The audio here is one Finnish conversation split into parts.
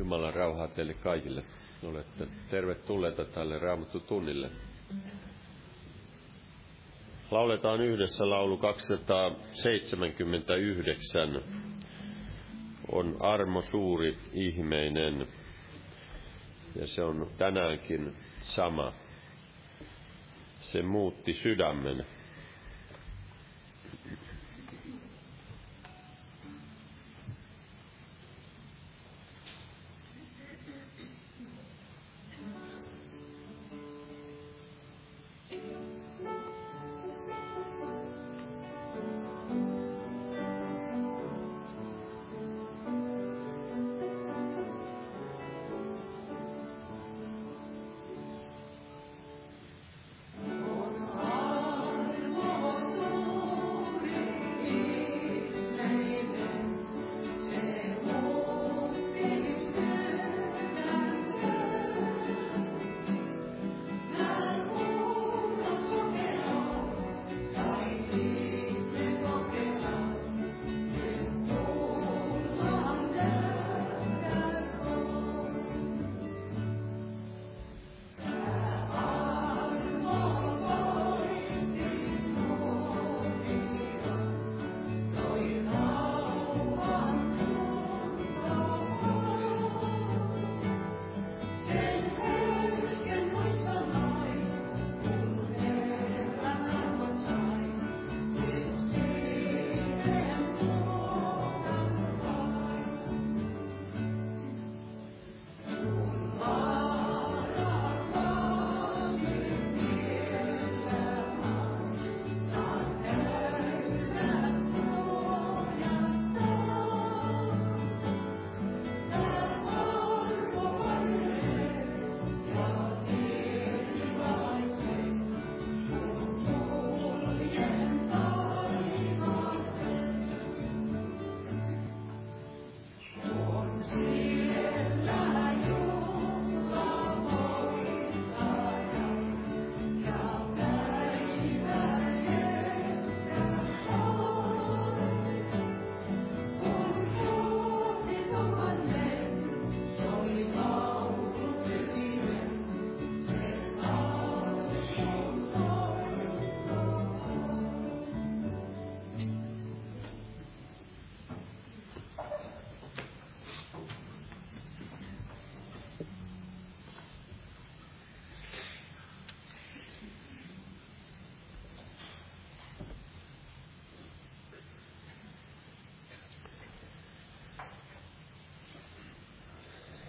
Jumalan rauhaa teille kaikille. Olette tervetulleita tälle Raamattutunnille. Lauletaan yhdessä laulu 279. On armo suuri ihmeinen. Ja se on tänäänkin sama. Se muutti sydämen.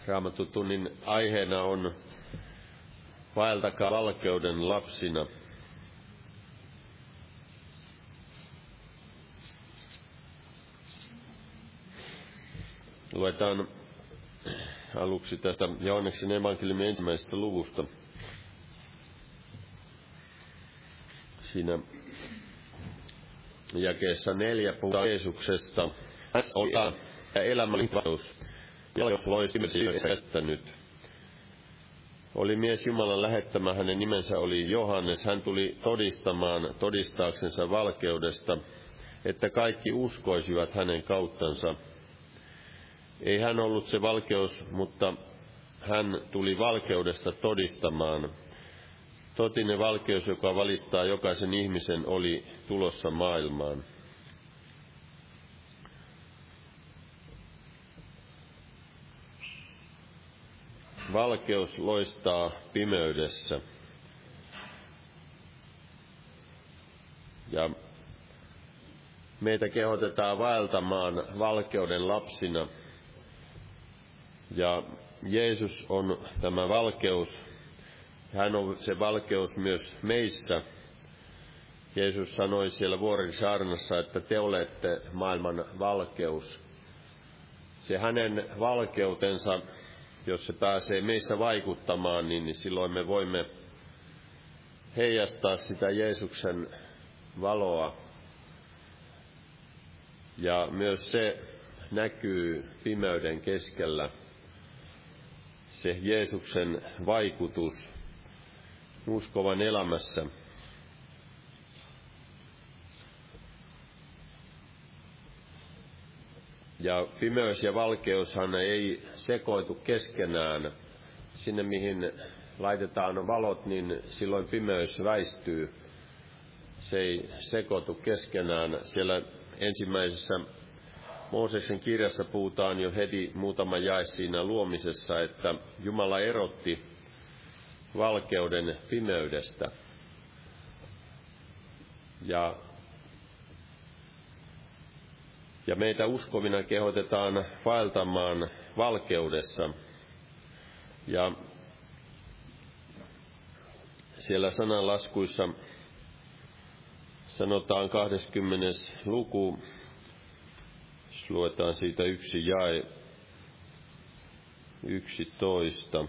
Raamattutunnin aiheena on vaeltakaa valkeuden lapsina. Luetaan aluksi tätä Johanneksen evankeliumin ensimmäisestä luvusta. Siinä jakeessa 4 puhutaan Jeesuksesta. Tässä oli ja elämä oli vaeltaus. Ja jos loisi nyt. Oli mies Jumalan lähettämä, hänen nimensä oli Johannes. Hän tuli todistaaksensa valkeudesta, että kaikki uskoisivat hänen kauttansa. Ei hän ollut se valkeus, mutta hän tuli valkeudesta todistamaan. Totinen valkeus, joka valistaa jokaisen ihmisen, oli tulossa maailmaan. Valkeus loistaa pimeydessä. Ja meitä kehotetaan vaeltamaan valkeuden lapsina. Ja Jeesus on tämä valkeus. Hän on se valkeus myös meissä. Jeesus sanoi siellä vuorisaarnassa, että te olette maailman valkeus. Se hänen valkeutensa, jos se pääsee meissä vaikuttamaan, niin silloin me voimme heijastaa sitä Jeesuksen valoa. Ja myös se näkyy pimeyden keskellä, se Jeesuksen vaikutus uskovan elämässä. Ja pimeys ja valkeushan ei sekoitu keskenään. Sinne, mihin laitetaan valot, niin silloin pimeys väistyy. Se ei sekoitu keskenään. Siellä ensimmäisessä Mooseksen kirjassa puhutaan jo heti muutama jae siinä luomisessa, että Jumala erotti valkeuden pimeydestä. Ja meitä uskovina kehotetaan vaeltamaan valkeudessa. Ja siellä sananlaskuissa sanotaan 20. luku, jos luetaan siitä yksi jae 11.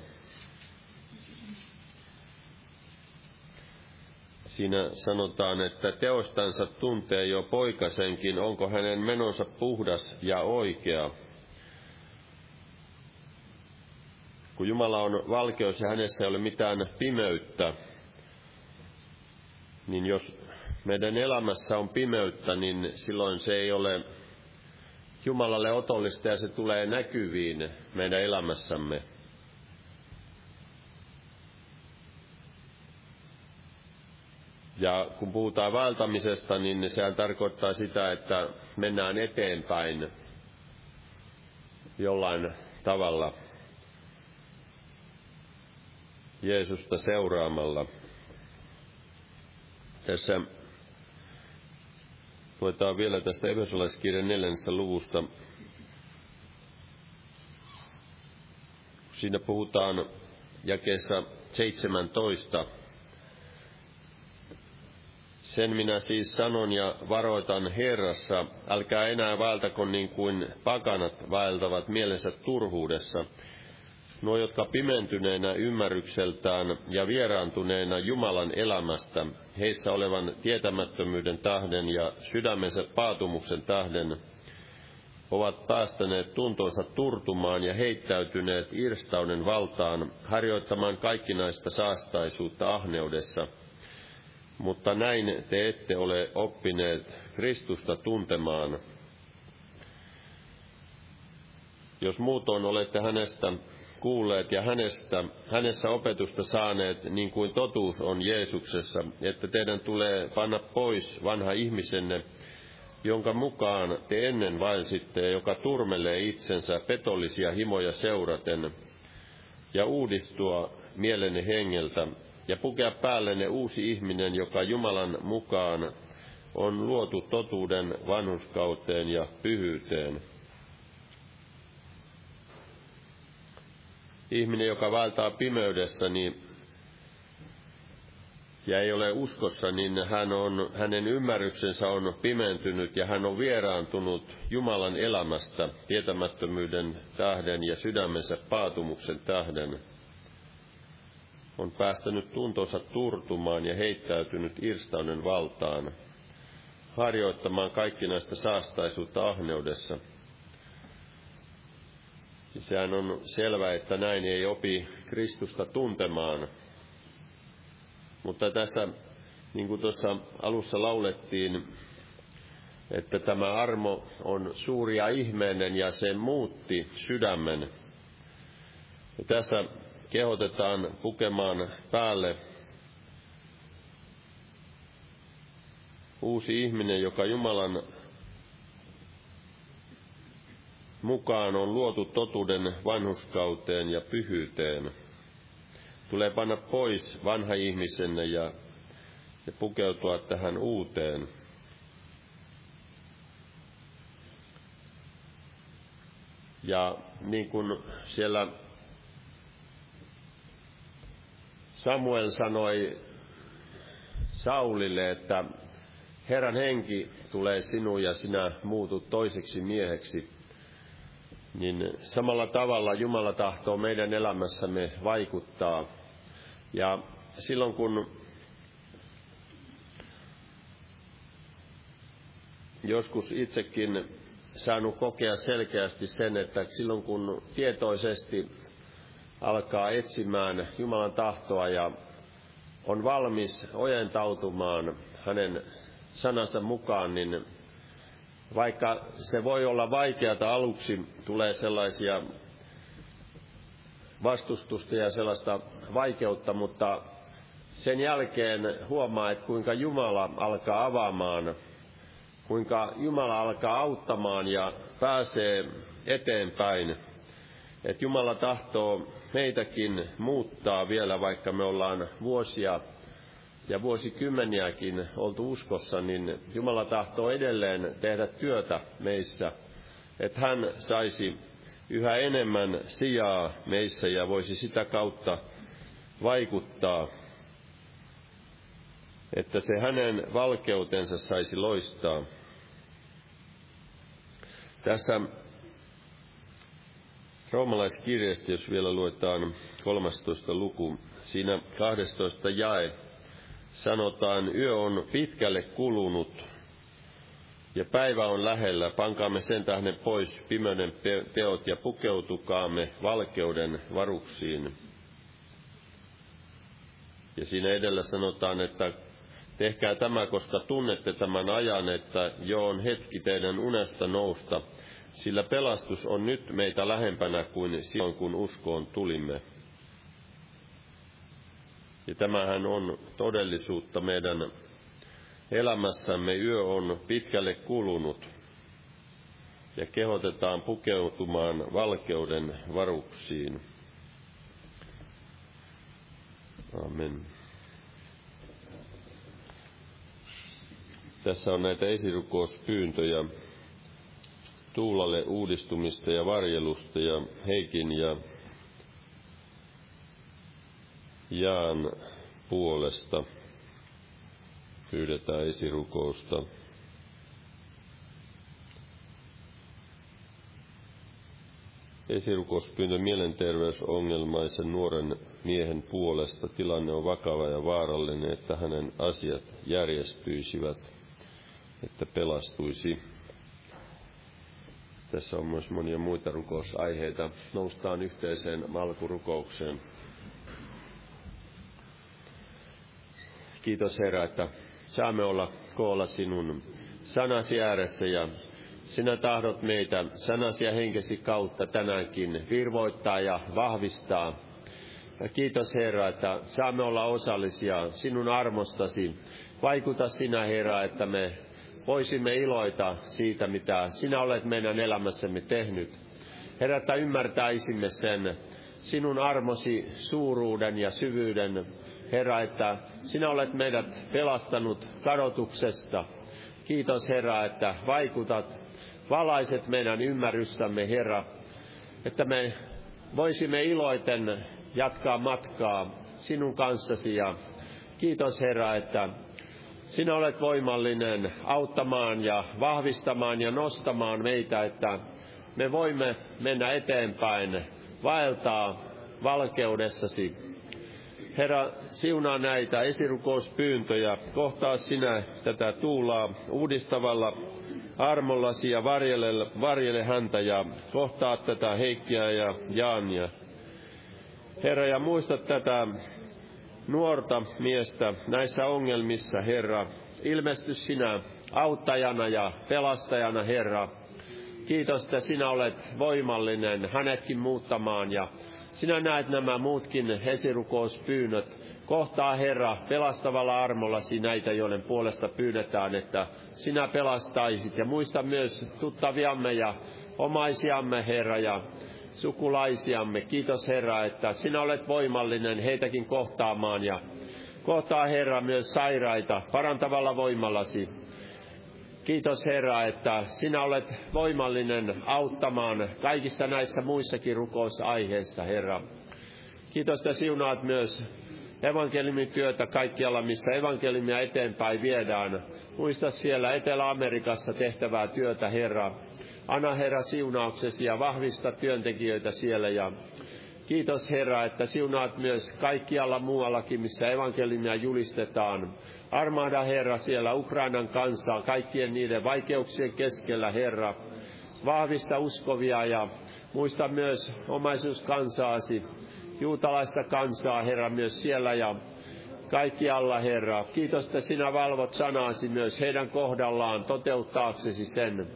Siinä sanotaan, että teostansa tuntee jo poikasenkin, onko hänen menonsa puhdas ja oikea. Kun Jumala on valkeus ja hänessä ei ole mitään pimeyttä, niin jos meidän elämässä on pimeyttä, niin silloin se ei ole Jumalalle otollista ja se tulee näkyviin meidän elämässämme. Ja kun puhutaan vaeltamisesta, niin sehän tarkoittaa sitä, että mennään eteenpäin jollain tavalla Jeesusta seuraamalla. Tässä luetaan vielä tästä Efesolaiskirjan 4. luvusta. Siinä puhutaan jakeessa 17. Sen minä siis sanon ja varoitan Herrassa, älkää enää vaeltako niin kuin pakanat vaeltavat mielensä turhuudessa. Nuo, jotka pimentyneenä ymmärrykseltään ja vieraantuneena Jumalan elämästä, heissä olevan tietämättömyyden tähden ja sydämensä paatumuksen tähden, ovat päästäneet tuntonsa turtumaan ja heittäytyneet irstauden valtaan, harjoittamaan kaikkinaista saastaisuutta ahneudessa. Mutta näin te ette ole oppineet Kristusta tuntemaan. Jos muutoin olette hänestä kuulleet ja hänessä opetusta saaneet, niin kuin totuus on Jeesuksessa, että teidän tulee panna pois vanha ihmisenne, jonka mukaan te ennen vaelsitte ja joka turmelee itsensä petollisia himoja seuraten, ja uudistua mielenne hengeltä, ja pukea päällenne uusi ihminen, joka Jumalan mukaan on luotu totuuden vanhuskauteen ja pyhyyteen. Ihminen, joka vaeltaa pimeydessä ja ei ole uskossa, niin hänen ymmärryksensä on pimentynyt ja hän on vieraantunut Jumalan elämästä tietämättömyyden tähden ja sydämensä paatumuksen tähden. On päästänyt tuntonsa turtumaan ja heittäytynyt irstauden valtaan, harjoittamaan kaikkinaista saastaisuutta ahneudessa. Ja sehän on selvä, että näin ei opi Kristusta tuntemaan. Mutta tässä, niin kuin tuossa alussa laulettiin, että tämä armo on suuri ja ihmeinen ja se muutti sydämen. Ja tässä kehotetaan pukemaan päälle uusi ihminen, joka Jumalan mukaan on luotu totuuden vanhuskauteen ja pyhyyteen. Tulee panna pois vanha ihmisenne ja pukeutua tähän uuteen. Ja niin kuin siellä Samuel sanoi Saulille, että Herran henki tulee sinuun ja sinä muutut toiseksi mieheksi. Niin samalla tavalla Jumala tahtoo meidän elämässämme vaikuttaa. Ja silloin kun joskus itsekin saanut kokea selkeästi sen, että silloin kun tietoisesti alkaa etsimään Jumalan tahtoa ja on valmis ojentautumaan hänen sanansa mukaan, niin Vaikka se voi olla vaikeata aluksi, tulee sellaisia vastustusta ja sellaista vaikeutta, mutta sen jälkeen huomaa, että kuinka Jumala alkaa avaamaan, kuinka Jumala alkaa auttamaan ja pääsee eteenpäin. Että Jumala tahtoo meitäkin muuttaa vielä, vaikka me ollaan vuosia ja vuosikymmeniäkin oltu uskossa, niin Jumala tahtoo edelleen tehdä työtä meissä, että hän saisi yhä enemmän sijaa meissä ja voisi sitä kautta vaikuttaa, että se hänen valkeutensa saisi loistaa. Tässä Roomalaiskirjeestä, jos vielä luetaan 13. luku, siinä 12. jae, sanotaan, yö on pitkälle kulunut ja päivä on lähellä. Pankaamme sen tähden pois pimeyden teot ja pukeutukaamme valkeuden varuksiin. Ja siinä edellä sanotaan, että tehkää tämä, koska tunnette tämän ajan, että jo on hetki teidän unesta nousta, sillä pelastus on nyt meitä lähempänä kuin silloin, kun uskoon tulimme. Ja tämähän on todellisuutta meidän elämässämme. Yö on pitkälle kulunut ja kehotetaan pukeutumaan valkeuden varuksiin. Amen. Tässä on näitä esirukouspyyntöjä Tuulalle uudistumista ja varjelusta ja Heikin ja Jaan puolesta pyydetään esirukousta. Esirukouspyyntö mielenterveysongelmaisen nuoren miehen puolesta. Tilanne on vakava ja vaarallinen, että hänen asiat järjestyisivät, että pelastuisi. Tässä on myös monia muita rukousaiheita. Noustaan yhteiseen alkurukoukseen. Kiitos Herra, että saamme olla koolla sinun sanasi ääressä ja sinä tahdot meitä sanasi ja henkesi kautta tänäänkin virvoittaa ja vahvistaa. Ja kiitos Herra, että saamme olla osallisia sinun armostasi. Vaikuta sinä Herra, että me voisimme iloita siitä, mitä sinä olet meidän elämässämme tehnyt. Herra, että ymmärtäisimme sen sinun armosi suuruuden ja syvyyden. Herra, että sinä olet meidät pelastanut kadotuksesta. Kiitos Herra, että vaikutat, valaiset meidän ymmärrystämme, Herra, että me voisimme iloiten jatkaa matkaa sinun kanssasi. Ja kiitos Herra, että sinä olet voimallinen auttamaan ja vahvistamaan ja nostamaan meitä, että me voimme mennä eteenpäin, vaeltaa valkeudessasi. Herra, siunaa näitä esirukouspyyntöjä. Kohtaa sinä tätä Tuulaa uudistavalla armollasi ja varjele häntä ja kohtaa tätä Heikkiä ja Jaania. Herra, ja muista tätä nuorta miestä näissä ongelmissa, Herra. Ilmesty sinä auttajana ja pelastajana, Herra. Kiitos, että sinä olet voimallinen hänetkin muuttamaan ja sinä näet nämä muutkin esirukouspyynnöt. Kohtaa Herra pelastavalla armollasi näitä, joiden puolesta pyydetään, että sinä pelastaisit. Ja muista myös tuttaviamme ja omaisiamme, Herra, ja sukulaisiamme. Kiitos Herra, että sinä olet voimallinen heitäkin kohtaamaan. Ja kohtaa Herra myös sairaita parantavalla voimallasi. Kiitos Herra, että sinä olet voimallinen auttamaan kaikissa näissä muissakin rukousaiheissa, Herra. Kiitos, että siunaat myös evankeliumityötä kaikkialla, missä evankeliumia eteenpäin viedään. Muista siellä Etelä-Amerikassa tehtävää työtä, Herra. Anna Herra siunauksesi ja vahvista työntekijöitä siellä. Ja kiitos Herra, että siunaat myös kaikkialla muuallakin, missä evankeliumia julistetaan. Armahda Herra siellä Ukrainan kansaa kaikkien niiden vaikeuksien keskellä, Herra. Vahvista uskovia ja muista myös omaisuuskansaasi, juutalaista kansaa, Herra, myös siellä ja kaikkialla, Herra. Kiitos, että sinä valvot sanasi myös heidän kohdallaan toteuttaaksesi sen.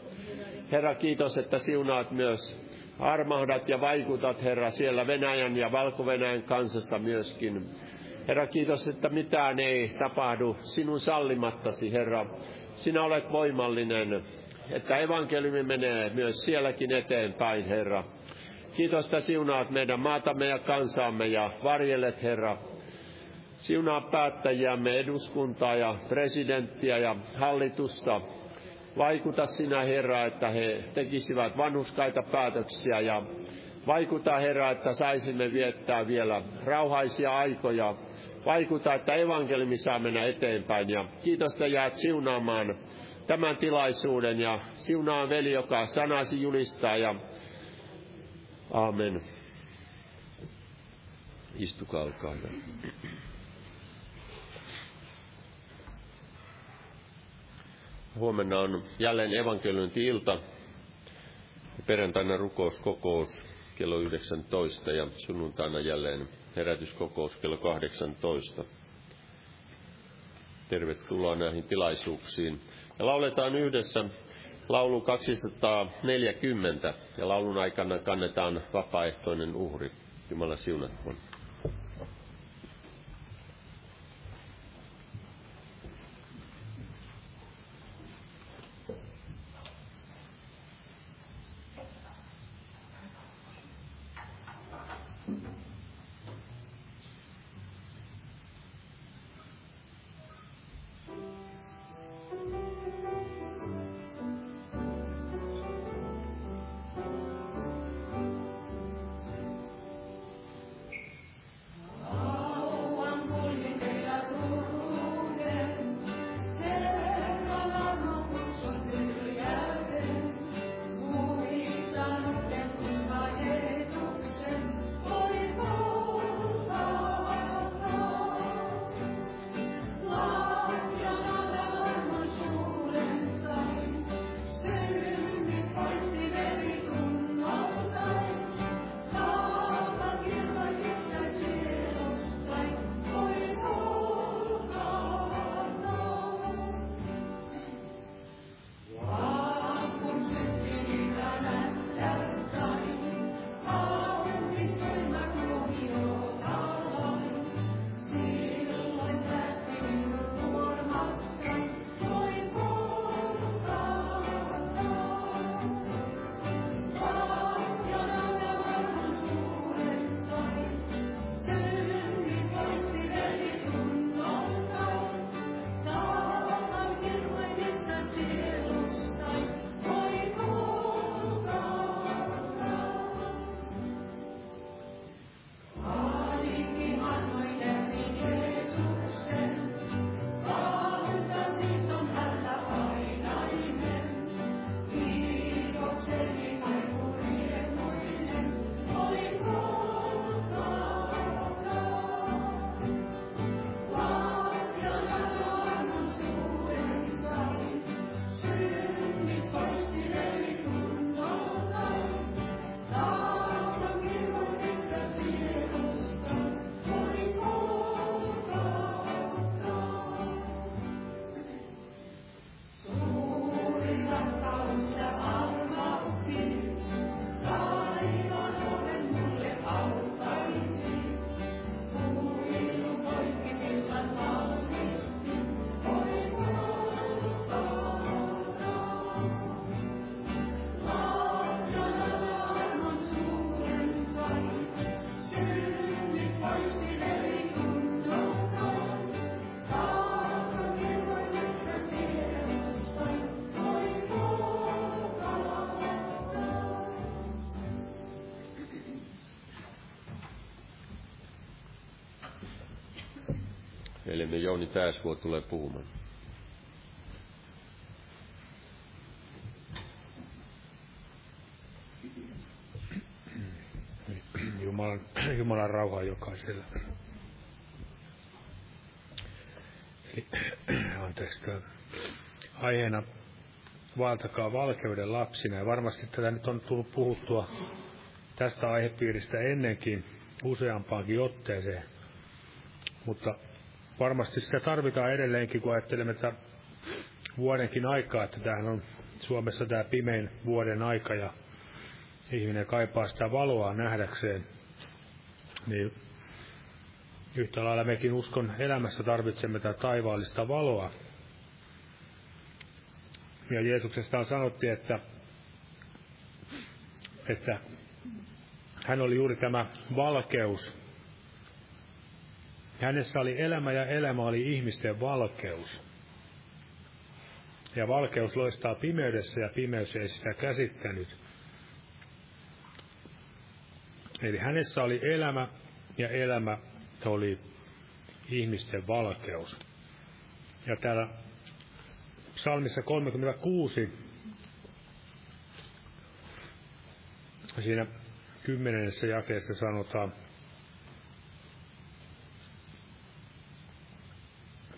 Herra, kiitos, että siunaat myös, armahdat ja vaikutat, Herra, siellä Venäjän ja Valko-Venäjän kansassa myöskin. Herra, kiitos, että mitään ei tapahdu sinun sallimattasi, Herra. Sinä olet voimallinen, että evankeliumi menee myös sielläkin eteenpäin, Herra. Kiitos, että siunaat meidän maatamme ja kansaamme ja varjelet, Herra. Siunaa päättäjiämme, eduskuntaa ja presidenttiä ja hallitusta. Vaikuta sinä, Herra, että he tekisivät vanhuskaita päätöksiä, ja vaikuta, Herra, että saisimme viettää vielä rauhaisia aikoja. Vaikuta, että evankeliumi saa mennä eteenpäin, ja kiitos, että jäät siunaamaan tämän tilaisuuden, ja siunaa veli, joka sanasi julistaa, ja aamen. Istukaa, olkaa hyvä. Huomenna on jälleen evankeliointi-ilta, perjantaina rukouskokous kello 19 ja sunnuntaina jälleen herätyskokous kello 18. Tervetuloa näihin tilaisuuksiin. Ja lauletaan yhdessä laulu 240 ja laulun aikana kannetaan vapaaehtoinen uhri. Jumala siunatkoon. Eli Jouni Täysvuo tulee puhumaan. Jumalan rauhaa jokaiselle. Aiheena vaeltakaa valkeuden lapsina. Ja varmasti tätä nyt on tullut puhuttua tästä aihepiiristä ennenkin useampaankin otteeseen. Mutta varmasti sitä tarvitaan edelleenkin, kun ajattelemme tätä vuodenkin aikaa, että tämähän on Suomessa tämä pimein vuoden aika ja ihminen kaipaa sitä valoa nähdäkseen, niin yhtä lailla mekin uskon elämässä tarvitsemme tätä taivaallista valoa. Ja Jeesuksestaan sanottiin, että hän oli juuri tämä valkeus. Hänessä oli elämä ja elämä oli ihmisten valkeus. Ja valkeus loistaa pimeydessä ja pimeys ei sitä käsittänyt. Eli hänessä oli elämä ja elämä oli ihmisten valkeus. Ja täällä psalmissa 36, siinä 10. jakeessa sanotaan,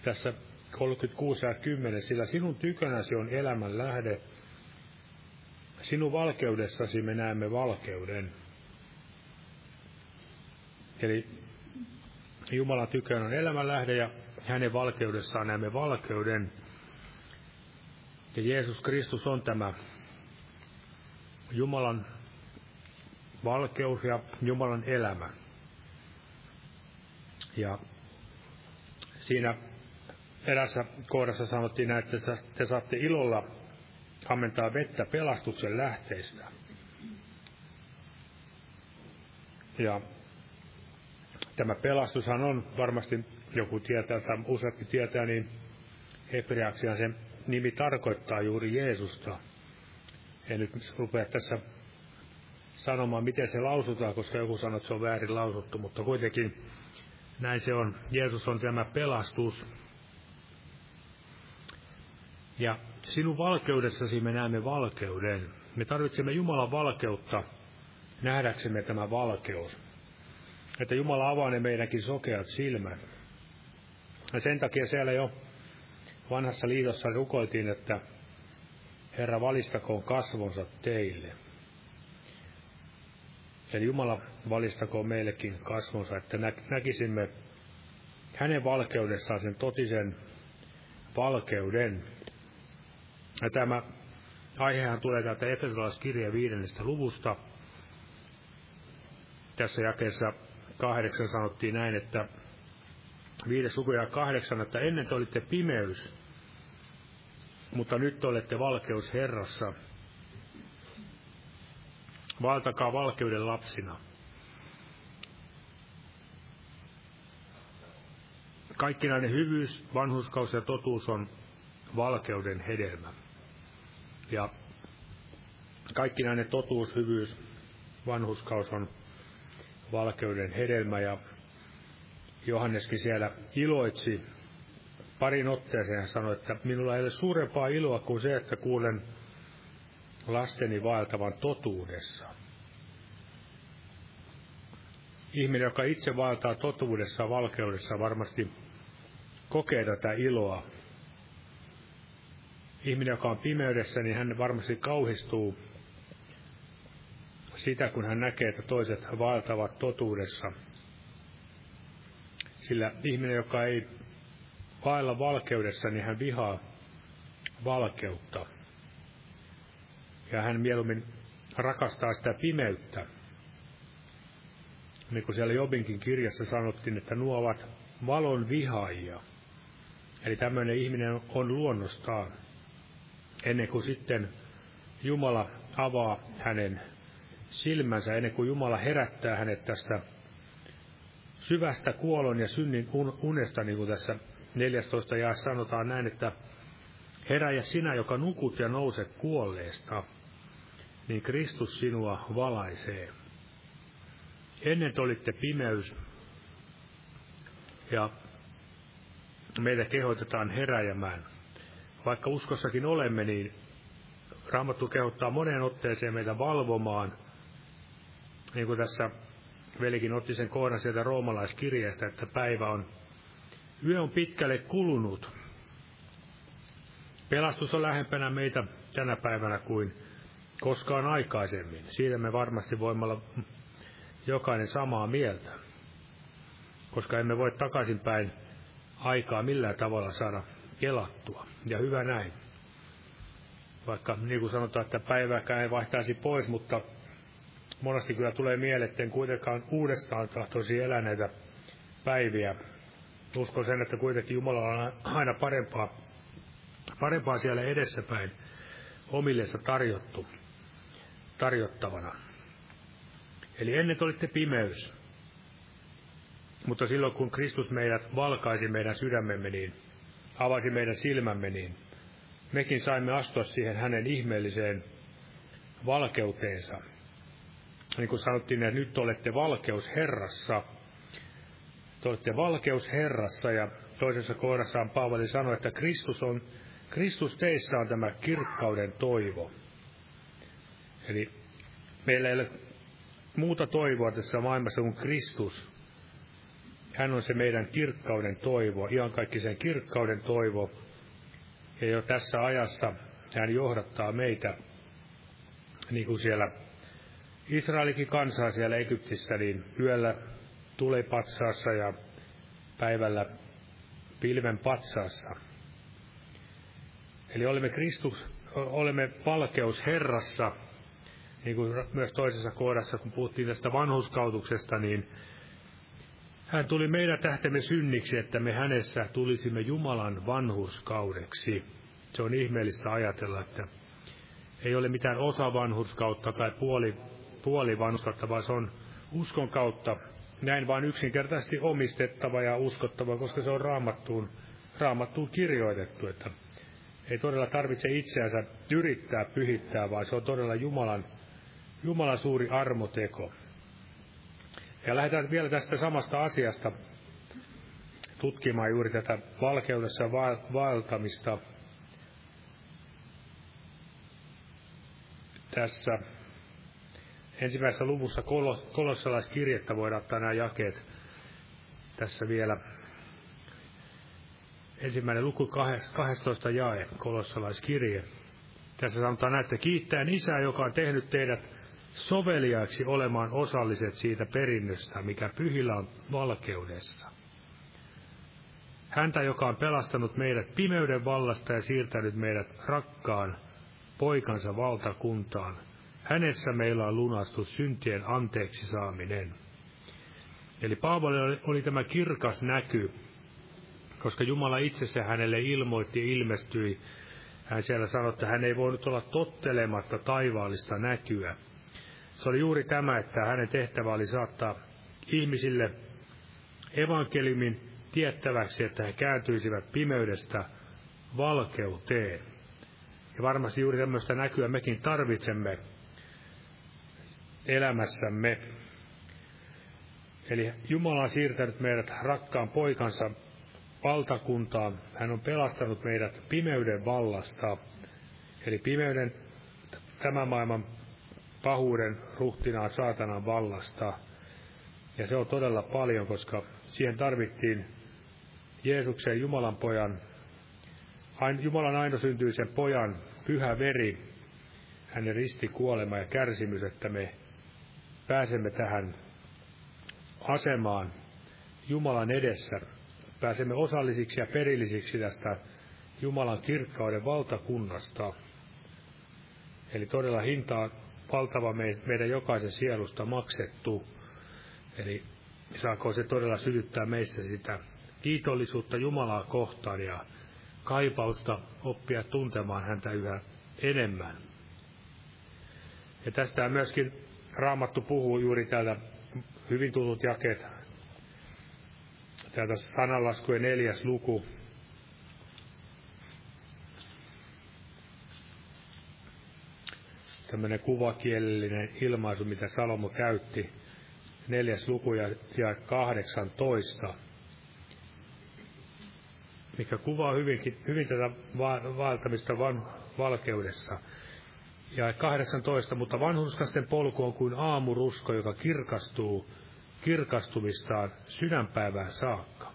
tässä 36:10, sillä sinun tykönäsi on elämän lähde, sinun valkeudessasi me näemme valkeuden. Eli Jumalan tykönä on elämän lähde ja hänen valkeudessaan näemme valkeuden. Ja Jeesus Kristus on tämä Jumalan valkeus ja Jumalan elämä. Ja siinä erässä kohdassa sanottiin näin, että te saatte ilolla ammentaa vettä pelastuksen lähteistä. Ja tämä pelastushan on, varmasti joku tietää tai useatkin tietää, niin hebreaksihan sen nimi tarkoittaa juuri Jeesusta. En nyt rupea tässä sanomaan, miten se lausutaan, koska joku sanoo, että se on väärin lausuttu, mutta kuitenkin näin se on. Jeesus on tämä pelastus. Ja sinun valkeudessasi me näemme valkeuden. Me tarvitsemme Jumalan valkeutta nähdäksemme tämä valkeus. Että Jumala avaa ne meidänkin sokeat silmät. Ja sen takia siellä jo vanhassa liitossa rukoiltiin, että Herra valistakoon kasvonsa teille. Eli Jumala valistakoon meillekin kasvonsa, että näkisimme hänen valkeudessaan sen totisen valkeuden. Ja tämä aihehan tulee täältä Efesolaiskirjeen 5. luvusta. Tässä jakeessa 8 sanottiin näin, että 5 luku ja 8, että ennen te olitte pimeys, mutta nyt olette valkeus Herrassa. Valtakaa valkeuden lapsina. Kaikkinainen hyvyys, vanhurskaus ja totuus on valkeuden hedelmä. Ja kaikkinainen totuus, hyvyys, vanhurskaus on valkeuden hedelmä, ja Johanneskin siellä iloitsi parin otteeseen ja sanoi, että minulla ei ole suurempaa iloa kuin se, että kuulen lasteni vaeltavan totuudessa. Ihminen, joka itse vaeltaa totuudessa, valkeudessa, varmasti kokee tätä iloa. Ihminen, joka on pimeydessä, niin hän varmasti kauhistuu sitä, kun hän näkee, että toiset vaeltavat totuudessa. Sillä ihminen, joka ei vaella valkeudessa, niin hän vihaa valkeutta. Ja hän mieluummin rakastaa sitä pimeyttä. Niin kuin siellä Jobinkin kirjassa sanottiin, että nuo ovat valon vihaajia. Eli tämmöinen ihminen on luonnostaan, ennen kuin sitten Jumala avaa hänen silmänsä, ennen kuin Jumala herättää hänet tästä syvästä kuolon ja synnin unesta, niin kuin tässä 14. jaessa sanotaan näin, että herää ja sinä, joka nukut ja nouset kuolleesta, niin Kristus sinua valaisee. Ennen te olitte pimeys, ja meitä kehotetaan heräjämään. Vaikka uskossakin olemme, niin Raamattu kehottaa moneen otteeseen meitä valvomaan, niin kuin tässä velikin otti sen kohdan sieltä Roomalaiskirjeestä, että yö on pitkälle kulunut. Pelastus on lähempänä meitä tänä päivänä kuin koskaan aikaisemmin. Siitä me varmasti voimme olla jokainen samaa mieltä, koska emme voi takaisinpäin aikaa millään tavalla saada kelattua. Ja hyvä näin. vaikka niin kuin sanotaan, että päivääkään ei vaihtaisi pois, mutta monesti kyllä tulee mieleen, etten kuitenkaan uudestaan tahtoisi eläneitä päiviä. Uskon sen, että kuitenkin Jumalalla on aina parempaa siellä edessäpäin omillensa tarjottavana. Eli ennen olitte pimeys, mutta silloin kun Kristus meidät valkaisi meidän sydämemme, niin avasi meidän silmämme, niin mekin saimme astua siihen hänen ihmeelliseen valkeuteensa. Niin kuin sanottiin, että nyt olette valkeus Herrassa. Te olette valkeus Herrassa, ja toisessa kohdassaan Paavali sanoi, että Kristus teissä on tämä kirkkauden toivo. Eli meillä ei ole muuta toivoa tässä maailmassa kuin Kristus. Hän on se meidän kirkkauden toivo, iankaikkisen kirkkauden toivo. Ja jo tässä ajassa hän johdattaa meitä, niin kuin siellä Israelikin kansaa siellä Egyptissä, niin yöllä tulepatsaassa ja päivällä pilven patsaassa. Eli olemme valkeus Herrassa, niin kuin myös toisessa kohdassa, kun puhuttiin tästä vanhurskautuksesta, niin hän tuli meidän tähtemme synniksi, että me hänessä tulisimme Jumalan vanhurskaudeksi. Se on ihmeellistä ajatella, että ei ole mitään osa vanhurskautta tai puoli vanhurskautta, vaan se on uskon kautta näin vain yksinkertaisesti omistettava ja uskottava, koska se on raamattuun kirjoitettu, että ei todella tarvitse itseänsä yrittää pyhittää, vaan se on todella Jumalan suuri armoteko. Ja lähdetään vielä tästä samasta asiasta tutkimaan juuri tätä valkeudessa vaeltamista. Tässä ensimmäisessä luvussa kolossalaiskirjettä voidaan ottaa nämä jakeet. Tässä vielä ensimmäinen luku 12 jae, kolossalaiskirje. Tässä sanotaan näin, että kiittäen Isää, joka on tehnyt teidät soveliaiksi olemaan osalliset siitä perinnöstä, mikä pyhillä on valkeudessa. Häntä, joka on pelastanut meidät pimeyden vallasta ja siirtänyt meidät rakkaan poikansa valtakuntaan. Hänessä meillä on lunastus syntien anteeksi saaminen. Eli Paavali oli tämä kirkas näky, koska Jumala itsessä hänelle ilmoitti ja ilmestyi. Hän siellä sanoi, että hän ei voinut olla tottelematta taivaallista näkyä. Se oli juuri tämä, että hänen tehtävä oli saattaa ihmisille evankeliumin tiettäväksi, että he kääntyisivät pimeydestä valkeuteen. Ja varmasti juuri tämmöistä näkyä mekin tarvitsemme elämässämme. Eli Jumala on siirtänyt meidät rakkaan poikansa valtakuntaan. Hän on pelastanut meidät pimeyden vallasta. Eli pimeyden tämän maailman pahuuden ruhtinaan saatanan vallasta. Ja se on todella paljon, koska siihen tarvittiin Jeesuksen Jumalan pojan, Jumalan ainosyntyisen pojan pyhä veri, hänen ristikuolema ja kärsimys, että me pääsemme tähän asemaan Jumalan edessä. Pääsemme osallisiksi ja perillisiksi tästä Jumalan kirkkauden valtakunnasta. Eli todella hintaa valtava meidän jokaisen sielusta maksettu, eli saako se todella sytyttää meistä sitä kiitollisuutta Jumalaa kohtaan ja kaipausta oppia tuntemaan häntä yhä enemmän. Ja tästä myöskin Raamattu puhuu juuri täältä hyvin tutut jakeet, täältä Sananlaskujen 4. luku. Tämmöinen kuvakielellinen ilmaisu, mitä Salomo käytti, 4. luku ja 18, mikä kuvaa hyvin tätä vaeltamista valkeudessa. Ja 18, mutta vanhurskasten polku on kuin aamurusko, joka kirkastuu kirkastumistaan sydänpäivään saakka.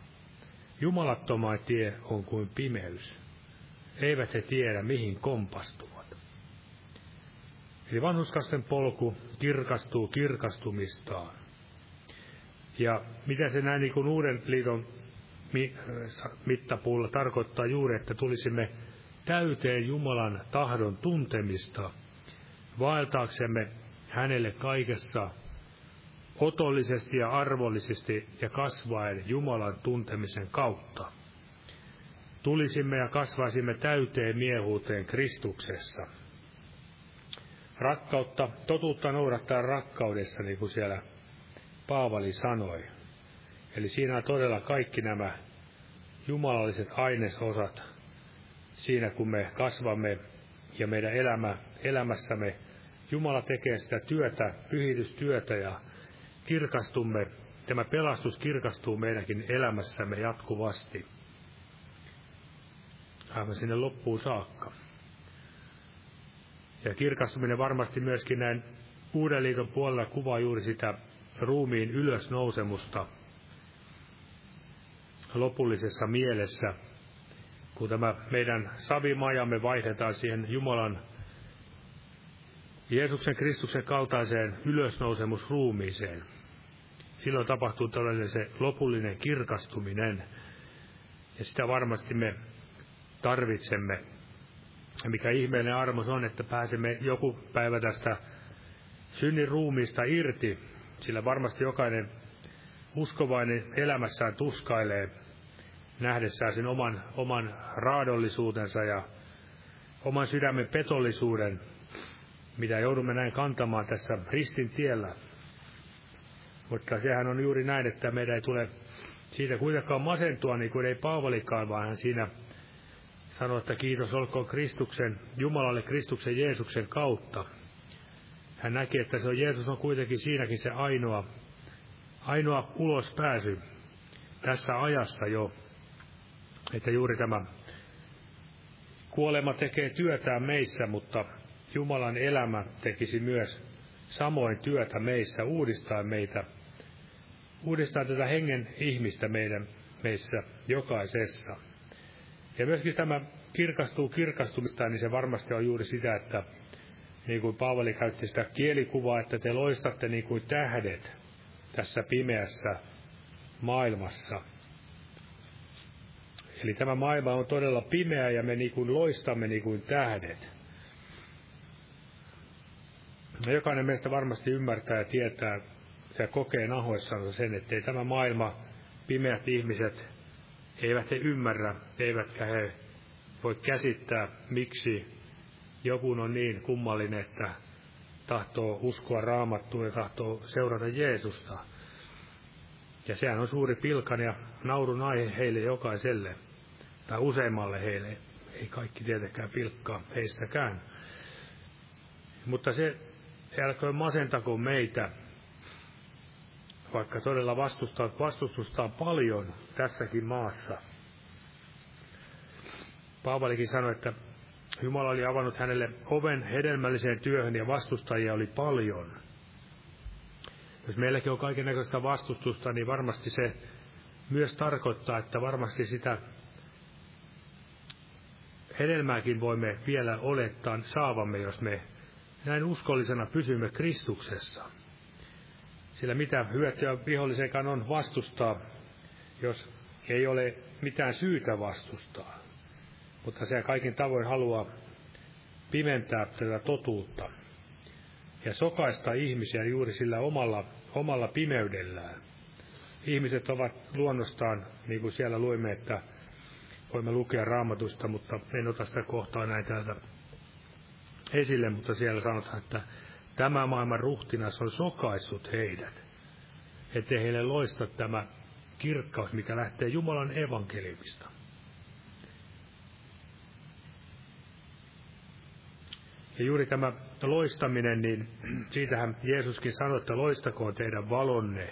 Jumalattoman tie on kuin pimeys. Eivät he tiedä, mihin kompastuu. Eli vanhurskasten polku kirkastuu kirkastumistaan. Ja mitä se näin niin kuin Uuden liiton mittapuulla tarkoittaa juuri, että tulisimme täyteen Jumalan tahdon tuntemista, vaeltaaksemme hänelle kaikessa otollisesti ja arvollisesti ja kasvaen Jumalan tuntemisen kautta. Tulisimme ja kasvaisimme täyteen miehuuteen Kristuksessa. Rakkautta, totuutta noudattaa rakkaudessa, niin kuin siellä Paavali sanoi. Eli siinä on todella kaikki nämä jumalalliset ainesosat siinä, kun me kasvamme ja meidän elämässämme. Jumala tekee sitä työtä, pyhitystyötä, ja kirkastumme. Tämä pelastus kirkastuu meidänkin elämässämme jatkuvasti. Aivan sinne loppuun saakka. Ja kirkastuminen varmasti myöskin näin Uuden liiton puolella kuvaa juuri sitä ruumiin ylösnousemusta lopullisessa mielessä, kun tämä meidän savimajamme vaihdetaan siihen Jumalan Jeesuksen Kristuksen kaltaiseen ylösnousemusruumiiseen. Silloin tapahtuu todella se lopullinen kirkastuminen, ja sitä varmasti me tarvitsemme. Ja mikä ihmeellinen armo se on, että pääsemme joku päivä tästä synnin ruumiista irti, sillä varmasti jokainen uskovainen elämässään tuskailee nähdessään sen oman raadollisuutensa ja oman sydämen petollisuuden, mitä joudumme näin kantamaan tässä ristin tiellä. Mutta sehän on juuri näin, että meidän ei tule siitä kuitenkaan masentua, niin kuin ei Paavalikaan, vaan hän siinä sanoi, että kiitos olkoon Kristuksen, Jumalalle Kristuksen Jeesuksen kautta. Hän näki, että se on, Jeesus on kuitenkin siinäkin se ainoa ulospääsy tässä ajassa jo, että juuri tämä kuolema tekee työtään meissä, mutta Jumalan elämä tekisi myös samoin työtä meissä, uudistaa tätä hengen ihmistä meissä jokaisessa. Ja myöskin tämä kirkastuu kirkastumista, niin se varmasti on juuri sitä, että niin kuin Paavali käytti sitä kielikuvaa, että te loistatte niin kuin tähdet tässä pimeässä maailmassa. Eli tämä maailma on todella pimeä ja me niin kuin loistamme niin kuin tähdet. Ja jokainen meistä varmasti ymmärtää ja tietää ja kokee nahoissansa sen, ettei tämä maailma, pimeät ihmiset, eivät he ymmärrä, eivätkä he voi käsittää, miksi joku on niin kummallinen, että tahtoo uskoa Raamattuun ja tahtoo seurata Jeesusta. Ja sehän on suuri pilkan ja naurun aihe heille jokaiselle, tai useimmalle heille. Ei kaikki tietenkään pilkkaa heistäkään. Mutta se älköön masentako meitä, vaikka todella vastustustaan paljon tässäkin maassa. Paavalikin sanoi, että Jumala oli avannut hänelle oven hedelmälliseen työhön ja vastustajia oli paljon. Jos meilläkin on kaikennäköistä vastustusta, niin varmasti se myös tarkoittaa, että varmasti sitä hedelmääkin voimme vielä olettaa saavamme, jos me näin uskollisena pysymme Kristuksessa. Sillä mitä hyötyä vihollisenkaan on vastustaa, jos ei ole mitään syytä vastustaa. Mutta se kaikin tavoin haluaa pimentää tätä totuutta ja sokaista ihmisiä juuri sillä omalla pimeydellään. Ihmiset ovat luonnostaan, niin kuin siellä luimme, että voimme lukea Raamatusta, mutta en ota sitä kohtaa näin täältä esille, mutta siellä sanotaan, että tämä maailman ruhtinas on sokaissut heidät, ettei heille loista tämä kirkkaus, mikä lähtee Jumalan evankeliumista. Ja juuri tämä loistaminen, niin siitähän Jeesuskin sanoi, että loistakoon teidän valonne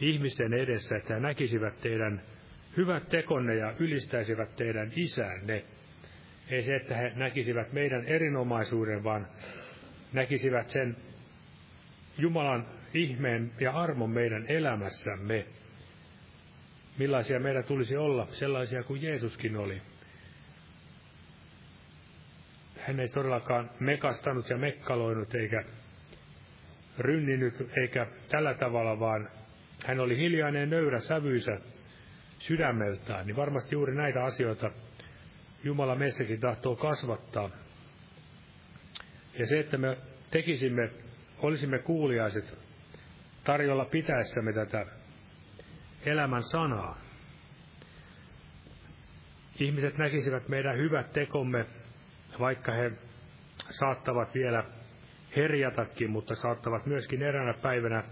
ihmisten edessä, että he näkisivät teidän hyvät tekonne ja ylistäisivät teidän isänne. Ei se, että he näkisivät meidän erinomaisuuden, vaan näkisivät sen Jumalan ihmeen ja armon meidän elämässämme, millaisia meidän tulisi olla, sellaisia kuin Jeesuskin oli. Hän ei todellakaan mekastanut ja mekkaloinut eikä rynninyt eikä tällä tavalla, vaan hän oli hiljainen, nöyrä sävyisä sydämeltään. Niin varmasti juuri näitä asioita Jumala meissäkin tahtoo kasvattaa. Ja se, että me tekisimme, olisimme kuuliaiset tarjolla pitäessämme tätä elämän sanaa. Ihmiset näkisivät meidän hyvät tekomme, vaikka he saattavat vielä herjatakin, mutta saattavat myöskin eräänä päivänä,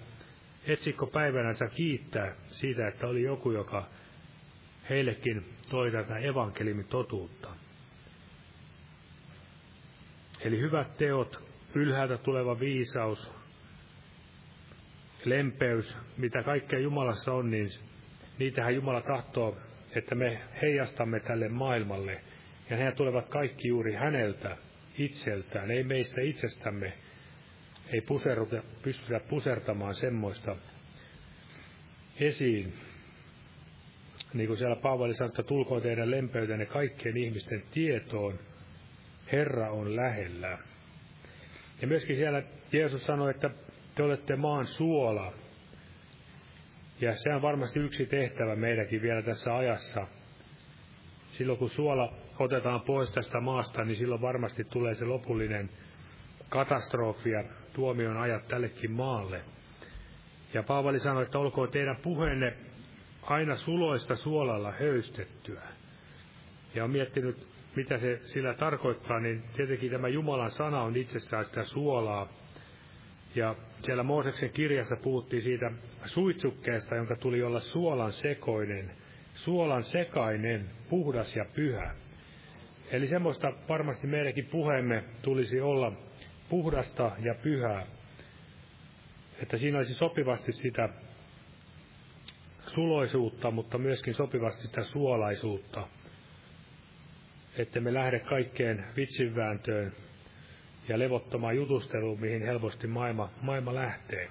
etsikkopäivänänsä kiittää siitä, että oli joku, joka heillekin toi tätä evankeliumin totuutta. Eli hyvät teot, ylhäältä tuleva viisaus, lempeys, mitä kaikkea Jumalassa on, niin niitähän Jumala tahtoo, että me heijastamme tälle maailmalle. Ja ne tulevat kaikki juuri häneltä itseltään, ei meistä itsestämme. Ei pystytä pusertamaan semmoista esiin. Niin kuin siellä Paavali sanoi, että tulkoon teidän lempeytänne kaikkien ihmisten tietoon. Herra on lähellä. Ja myöskin siellä Jeesus sanoi, että te olette maan suola. Ja se on varmasti yksi tehtävä meidänkin vielä tässä ajassa. Silloin kun suola otetaan pois tästä maasta, niin silloin varmasti tulee se lopullinen katastrofi ja tuomion ajat tällekin maalle. Ja Paavali sanoi, että olkoon teidän puheenne aina suloista suolalla höystettyä. Ja on miettinyt, mitä se sillä tarkoittaa, niin tietenkin tämä Jumalan sana on itsessään sitä suolaa. Ja siellä Mooseksen kirjassa puhuttiin siitä suitsukkeesta, jonka tuli olla suolan sekainen, puhdas ja pyhä. Eli semmoista varmasti meidänkin puheemme tulisi olla puhdasta ja pyhää, että siinä olisi sopivasti sitä suloisuutta, mutta myöskin sopivasti sitä suolaisuutta, että me lähde kaikkeen vitsinvääntöön ja levottomaan jutusteluun, mihin helposti maailma lähtee.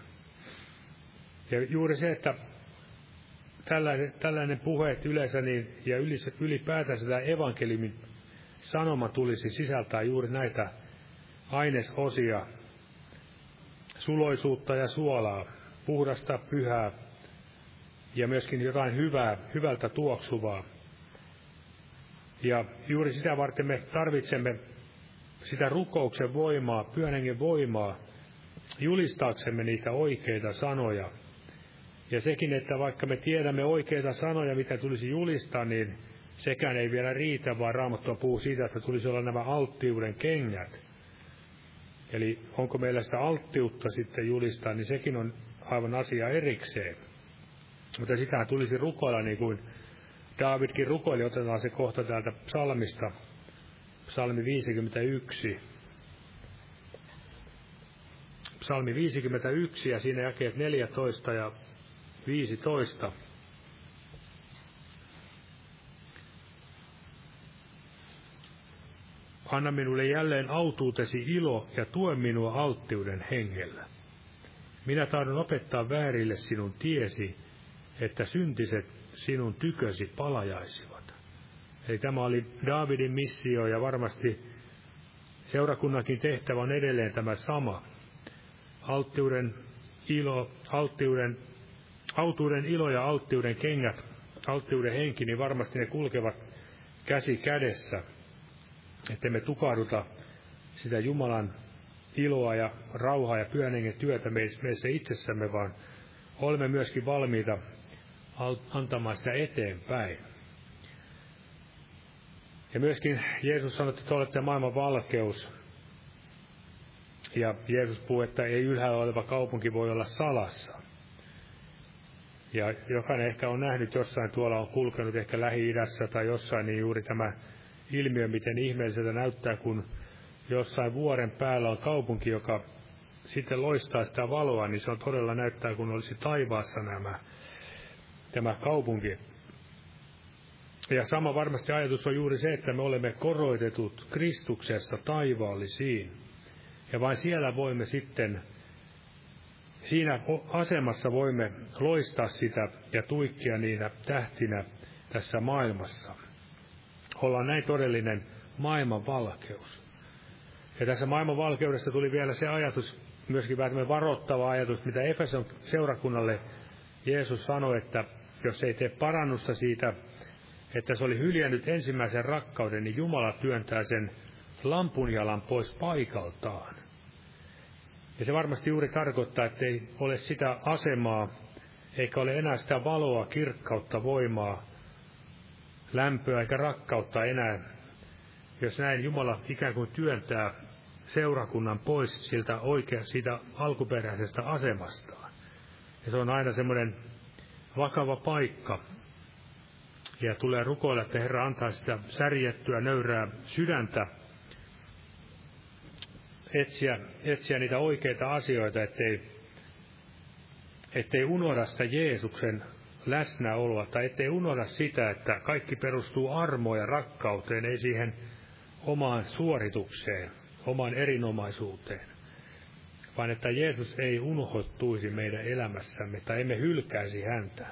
Ja juuri se, että tällainen puhe yleensä niin, ja ylipäätänsä tämä evankeliumin sanoma tulisi sisältää juuri näitä ainesosia, suloisuutta ja suolaa, puhdasta, pyhää ja myöskin jotain hyvää, hyvältä tuoksuvaa. Ja juuri sitä varten me tarvitsemme sitä rukouksen voimaa, Pyhän Hengen voimaa, julistaaksemme niitä oikeita sanoja. Ja sekin, että vaikka me tiedämme oikeita sanoja, mitä tulisi julistaa, niin sekään ei vielä riitä, vaan Raamattu puhuu siitä, että tulisi olla nämä alttiuden kengät. Eli onko meillä sitä alttiutta sitten julistaa, niin sekin on aivan asia erikseen. Mutta sitähän tulisi rukoilla, niin kuin Daavidkin rukoili, otetaan se kohta täältä psalmista, psalmi 51, ja siinä jakeet 14 ja 15. Anna minulle jälleen autuutesi ilo ja tue minua alttiuden hengellä. Minä tahdon opettaa väärille sinun tiesi, että syntiset sinun tykösi palajaisivat. Eli tämä oli Daavidin missio, ja varmasti seurakunnankin tehtävä on edelleen tämä sama. Autuuden ilo ja alttiuden kengät, alttiuden henki, niin varmasti ne kulkevat käsi kädessä. Että me tukahduta sitä Jumalan iloa ja rauhaa ja Pyhän Hengen työtä meissä itsessämme, vaan olemme myöskin valmiita antamaan sitä eteenpäin. Ja myöskin Jeesus sanoi, että te olette maailman valkeus. Ja Jeesus puhui, että ei ylhäällä oleva kaupunki voi olla salassa. Ja jokainen ehkä on nähnyt jossain, tuolla on kulkenut ehkä Lähi-idässä tai jossain, niin juuri tämä ilmiö, miten ihmeelliseltä näyttää, kun jossain vuoren päällä on kaupunki, joka sitten loistaa sitä valoa, niin se on todella näyttää, kun olisi taivaassa tämä kaupunki. Ja sama varmasti ajatus on juuri se, että me olemme koroitetut Kristuksessa taivaallisiin. Ja vain siellä voimme sitten, siinä asemassa voimme loistaa sitä ja tuikkia niinä tähtinä tässä maailmassa. Ollaan näin todellinen maailmanvalkeus. Ja tässä maailmanvalkeudesta tuli vielä se ajatus, myöskin vähän varoittava ajatus, mitä Efeson seurakunnalle Jeesus sanoi, että jos ei tee parannusta siitä että se oli hyljännyt ensimmäisen rakkauden, niin Jumala työntää sen lampunjalan pois paikaltaan. Ja se varmasti juuri tarkoittaa, että ei ole sitä asemaa, eikä ole enää sitä valoa, kirkkautta, voimaa, lämpöä eikä rakkautta enää, jos näin Jumala ikään kuin työntää seurakunnan pois siitä alkuperäisestä asemastaan. Ja se on aina semmoinen vakava paikka. Ja tulee rukoilla, että Herra antaa sitä särjettyä, nöyrää sydäntä, etsiä niitä oikeita asioita, ettei unohda sitä Jeesuksen läsnäoloa, tai ettei unohda sitä, että kaikki perustuu armoon ja rakkauteen, ei siihen omaan suoritukseen, omaan erinomaisuuteen, vaan että Jeesus ei unohtuisi meidän elämässämme, tai emme hylkäisi häntä.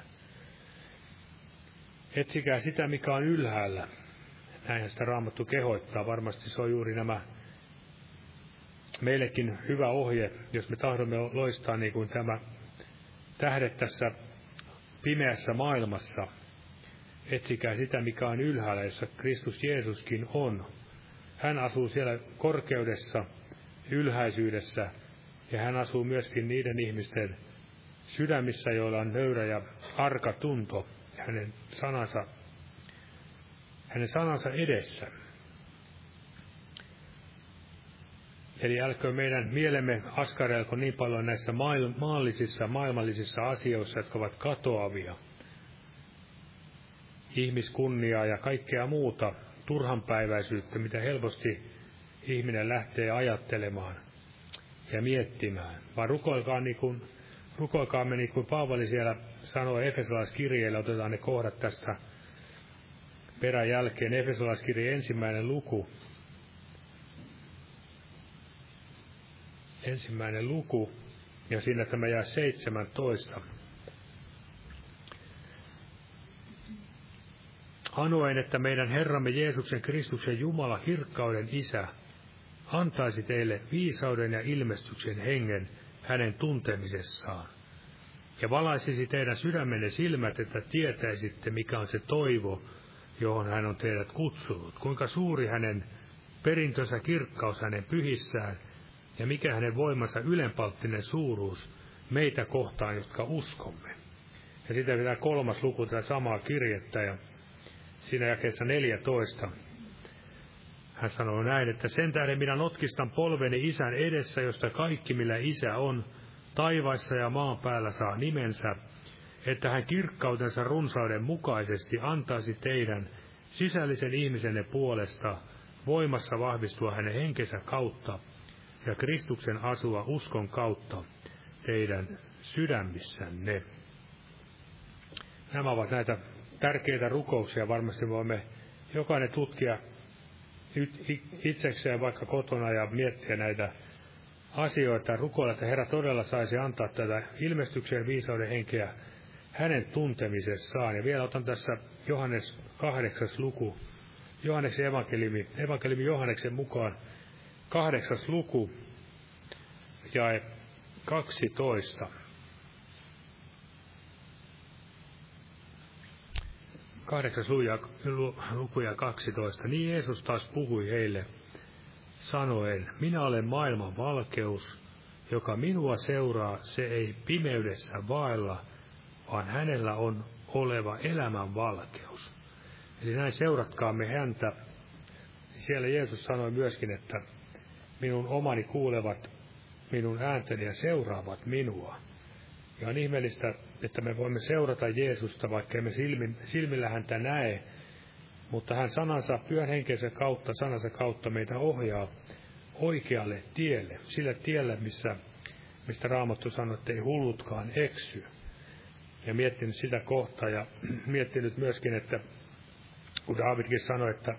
Etsikää sitä, mikä on ylhäällä. Näinhän sitä Raamattu kehoittaa. Varmasti se on juuri nämä meillekin hyvä ohje, jos me tahdomme loistaa niin kuin tämä tähdet tässä pimeässä maailmassa. Etsikää sitä, mikä on ylhäällä, jossa Kristus Jeesuskin on. Hän asuu siellä korkeudessa, ylhäisyydessä, ja hän asuu myöskin niiden ihmisten sydämissä, joilla on nöyrä ja arka tunto hänen sanansa edessä. Eli älköön meidän mielemme askarelko niin paljon näissä maailmallisissa asioissa, jotka ovat katoavia, ihmiskunniaa ja kaikkea muuta turhanpäiväisyyttä, mitä helposti ihminen lähtee ajattelemaan ja miettimään, vaan rukoilkaamme niin kuin Paavali siellä sanoo Efesolaiskirjeellä, otetaan ne kohdat tästä perän jälkeen. Efesolaiskirje 1. luku. Ja siinä tämä jää 17. Anoen, että meidän Herramme Jeesuksen Kristuksen Jumala, kirkkauden Isä, antaisi teille viisauden ja ilmestyksen hengen hänen tuntemisessaan, ja valaisisi teidän sydämenne silmät, että tietäisitte, mikä on se toivo, johon hän on teidät kutsunut, kuinka suuri hänen perintönsä kirkkaus hänen pyhissään, ja mikä hänen voimansa ylenpalttinen suuruus meitä kohtaan, jotka uskomme. Ja sitten vielä 3. luku tätä samaa kirjettä, ja siinä jakeessa 14. Hän sanoo näin, että sen tähden minä notkistan polveni Isän edessä, josta kaikki, millä Isä on, taivaissa ja maan päällä saa nimensä, että hän kirkkautensa runsauden mukaisesti antaisi teidän sisällisen ihmisenne puolesta voimassa vahvistua hänen henkensä kautta ja Kristuksen asua uskon kautta teidän sydämissänne. Nämä ovat näitä tärkeitä rukouksia. Varmasti voimme jokainen tutkia itsekseen vaikka kotona ja miettiä näitä asioita, rukoilla, että Herra todella saisi antaa tätä ilmestyksen viisauden henkeä hänen tuntemisessaan. Ja vielä otan tässä Johannes 8. luku, Johanneksen evankeliumi Johanneksen mukaan 8. luku, jae 12. 8. luku ja 12. Niin Jeesus taas puhui heille, sanoen, minä olen maailman valkeus, joka minua seuraa, se ei pimeydessä vaella, vaan hänellä on oleva elämän valkeus. Eli näin seuratkaamme häntä. Siellä Jeesus sanoi myöskin, että minun omani kuulevat minun ääntäni ja seuraavat minua. Ja on ihmeellistä, että me voimme seurata Jeesusta, vaikka emme silmillä häntä näe, mutta hän sanansa, pyhän henkensä kautta, sanansa kautta meitä ohjaa oikealle tielle, sillä tielle, mistä Raamattu sanoi, että ei hullutkaan eksy. Ja miettinyt sitä kohtaa ja miettinyt myöskin, että kun Daavidkin sanoi, että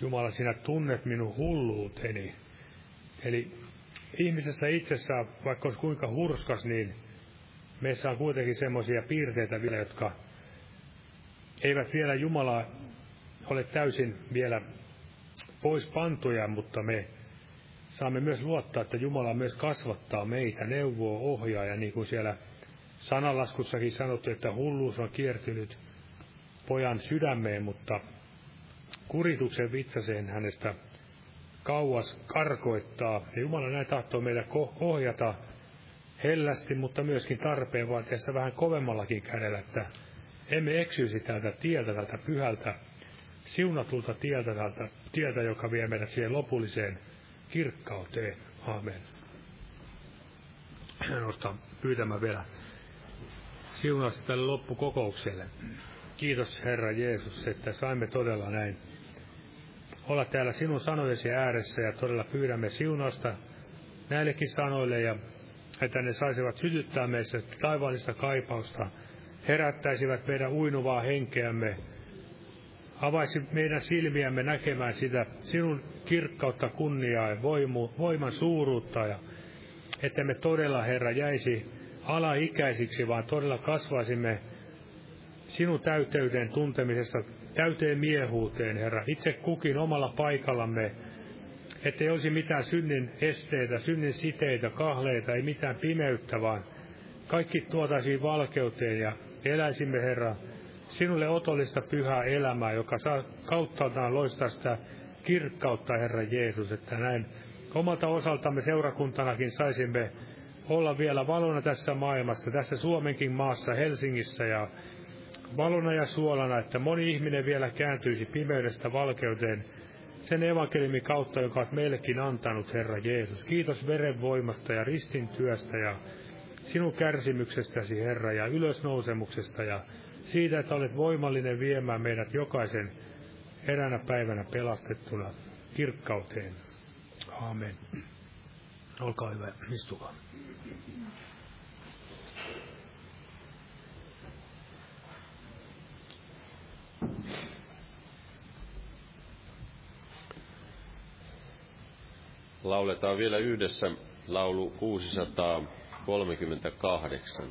Jumala, sinä tunnet minun hulluuteni. Eli ihmisessä itsessään, vaikka olisi kuinka hurskas, niin meissä on kuitenkin semmoisia piirteitä vielä, jotka eivät vielä Jumalaa ole täysin vielä pois pantuja, mutta me saamme myös luottaa, että Jumala myös kasvattaa meitä, neuvoo, ohjaa, ja niin kuin siellä sananlaskussakin sanottu, että hulluus on kiertynyt pojan sydämeen, mutta kurituksen vitsaseen hänestä kauas karkoittaa. Ja Jumala näin tahtoo meitä ohjata hellästi, mutta myöskin tarpeen vaatiessa vähän kovemmallakin kädellä, että emme eksyisi tältä tieltä, tältä pyhältä, siunatulta tieltä, tältä tieltä, joka vie meidät siihen lopulliseen kirkkauteen. Aamen. Nostan pyytämään vielä siunausta tälle loppukokoukselle. Kiitos Herra Jeesus, että saimme todella näin olla täällä sinun sanojesi ääressä, ja todella pyydämme siunausta näillekin sanoille, ja että ne saisivat sytyttää meissä taivaallista kaipausta, herättäisivät meidän uinuvaa henkeämme, avaisi meidän silmiämme näkemään sitä sinun kirkkautta, kunniaa ja voiman suuruutta, ja että me todella, Herra, jäisi alaikäisiksi, vaan todella kasvaisimme sinun täyteyden tuntemisessa, täyteen miehuuteen, Herra, itse kukin omalla paikallamme, ettei olisi mitään synnin esteitä, synnin siteitä, kahleita, ei mitään pimeyttä, vaan kaikki tuotaisiin valkeuteen, ja eläisimme, Herra, sinulle otollista pyhää elämää, joka saa kauttaan loistaa sitä kirkkautta, Herra Jeesus, että näin omalta osaltamme seurakuntanakin saisimme olla vielä valona tässä maailmassa, tässä Suomenkin maassa, Helsingissä, ja valona ja suolana, että moni ihminen vielä kääntyisi pimeydestä valkeuteen sen evankeliumin kautta, joka olet meillekin antanut, Herra Jeesus. Kiitos verenvoimasta ja ristin työstä ja sinun kärsimyksestäsi, Herra, ja ylösnousemuksesta ja siitä, että olet voimallinen viemään meidät jokaisen eräänä päivänä pelastettuna kirkkauteen. Aamen. Olkaa hyvä, istukaa. Lauletaan vielä yhdessä laulu 638.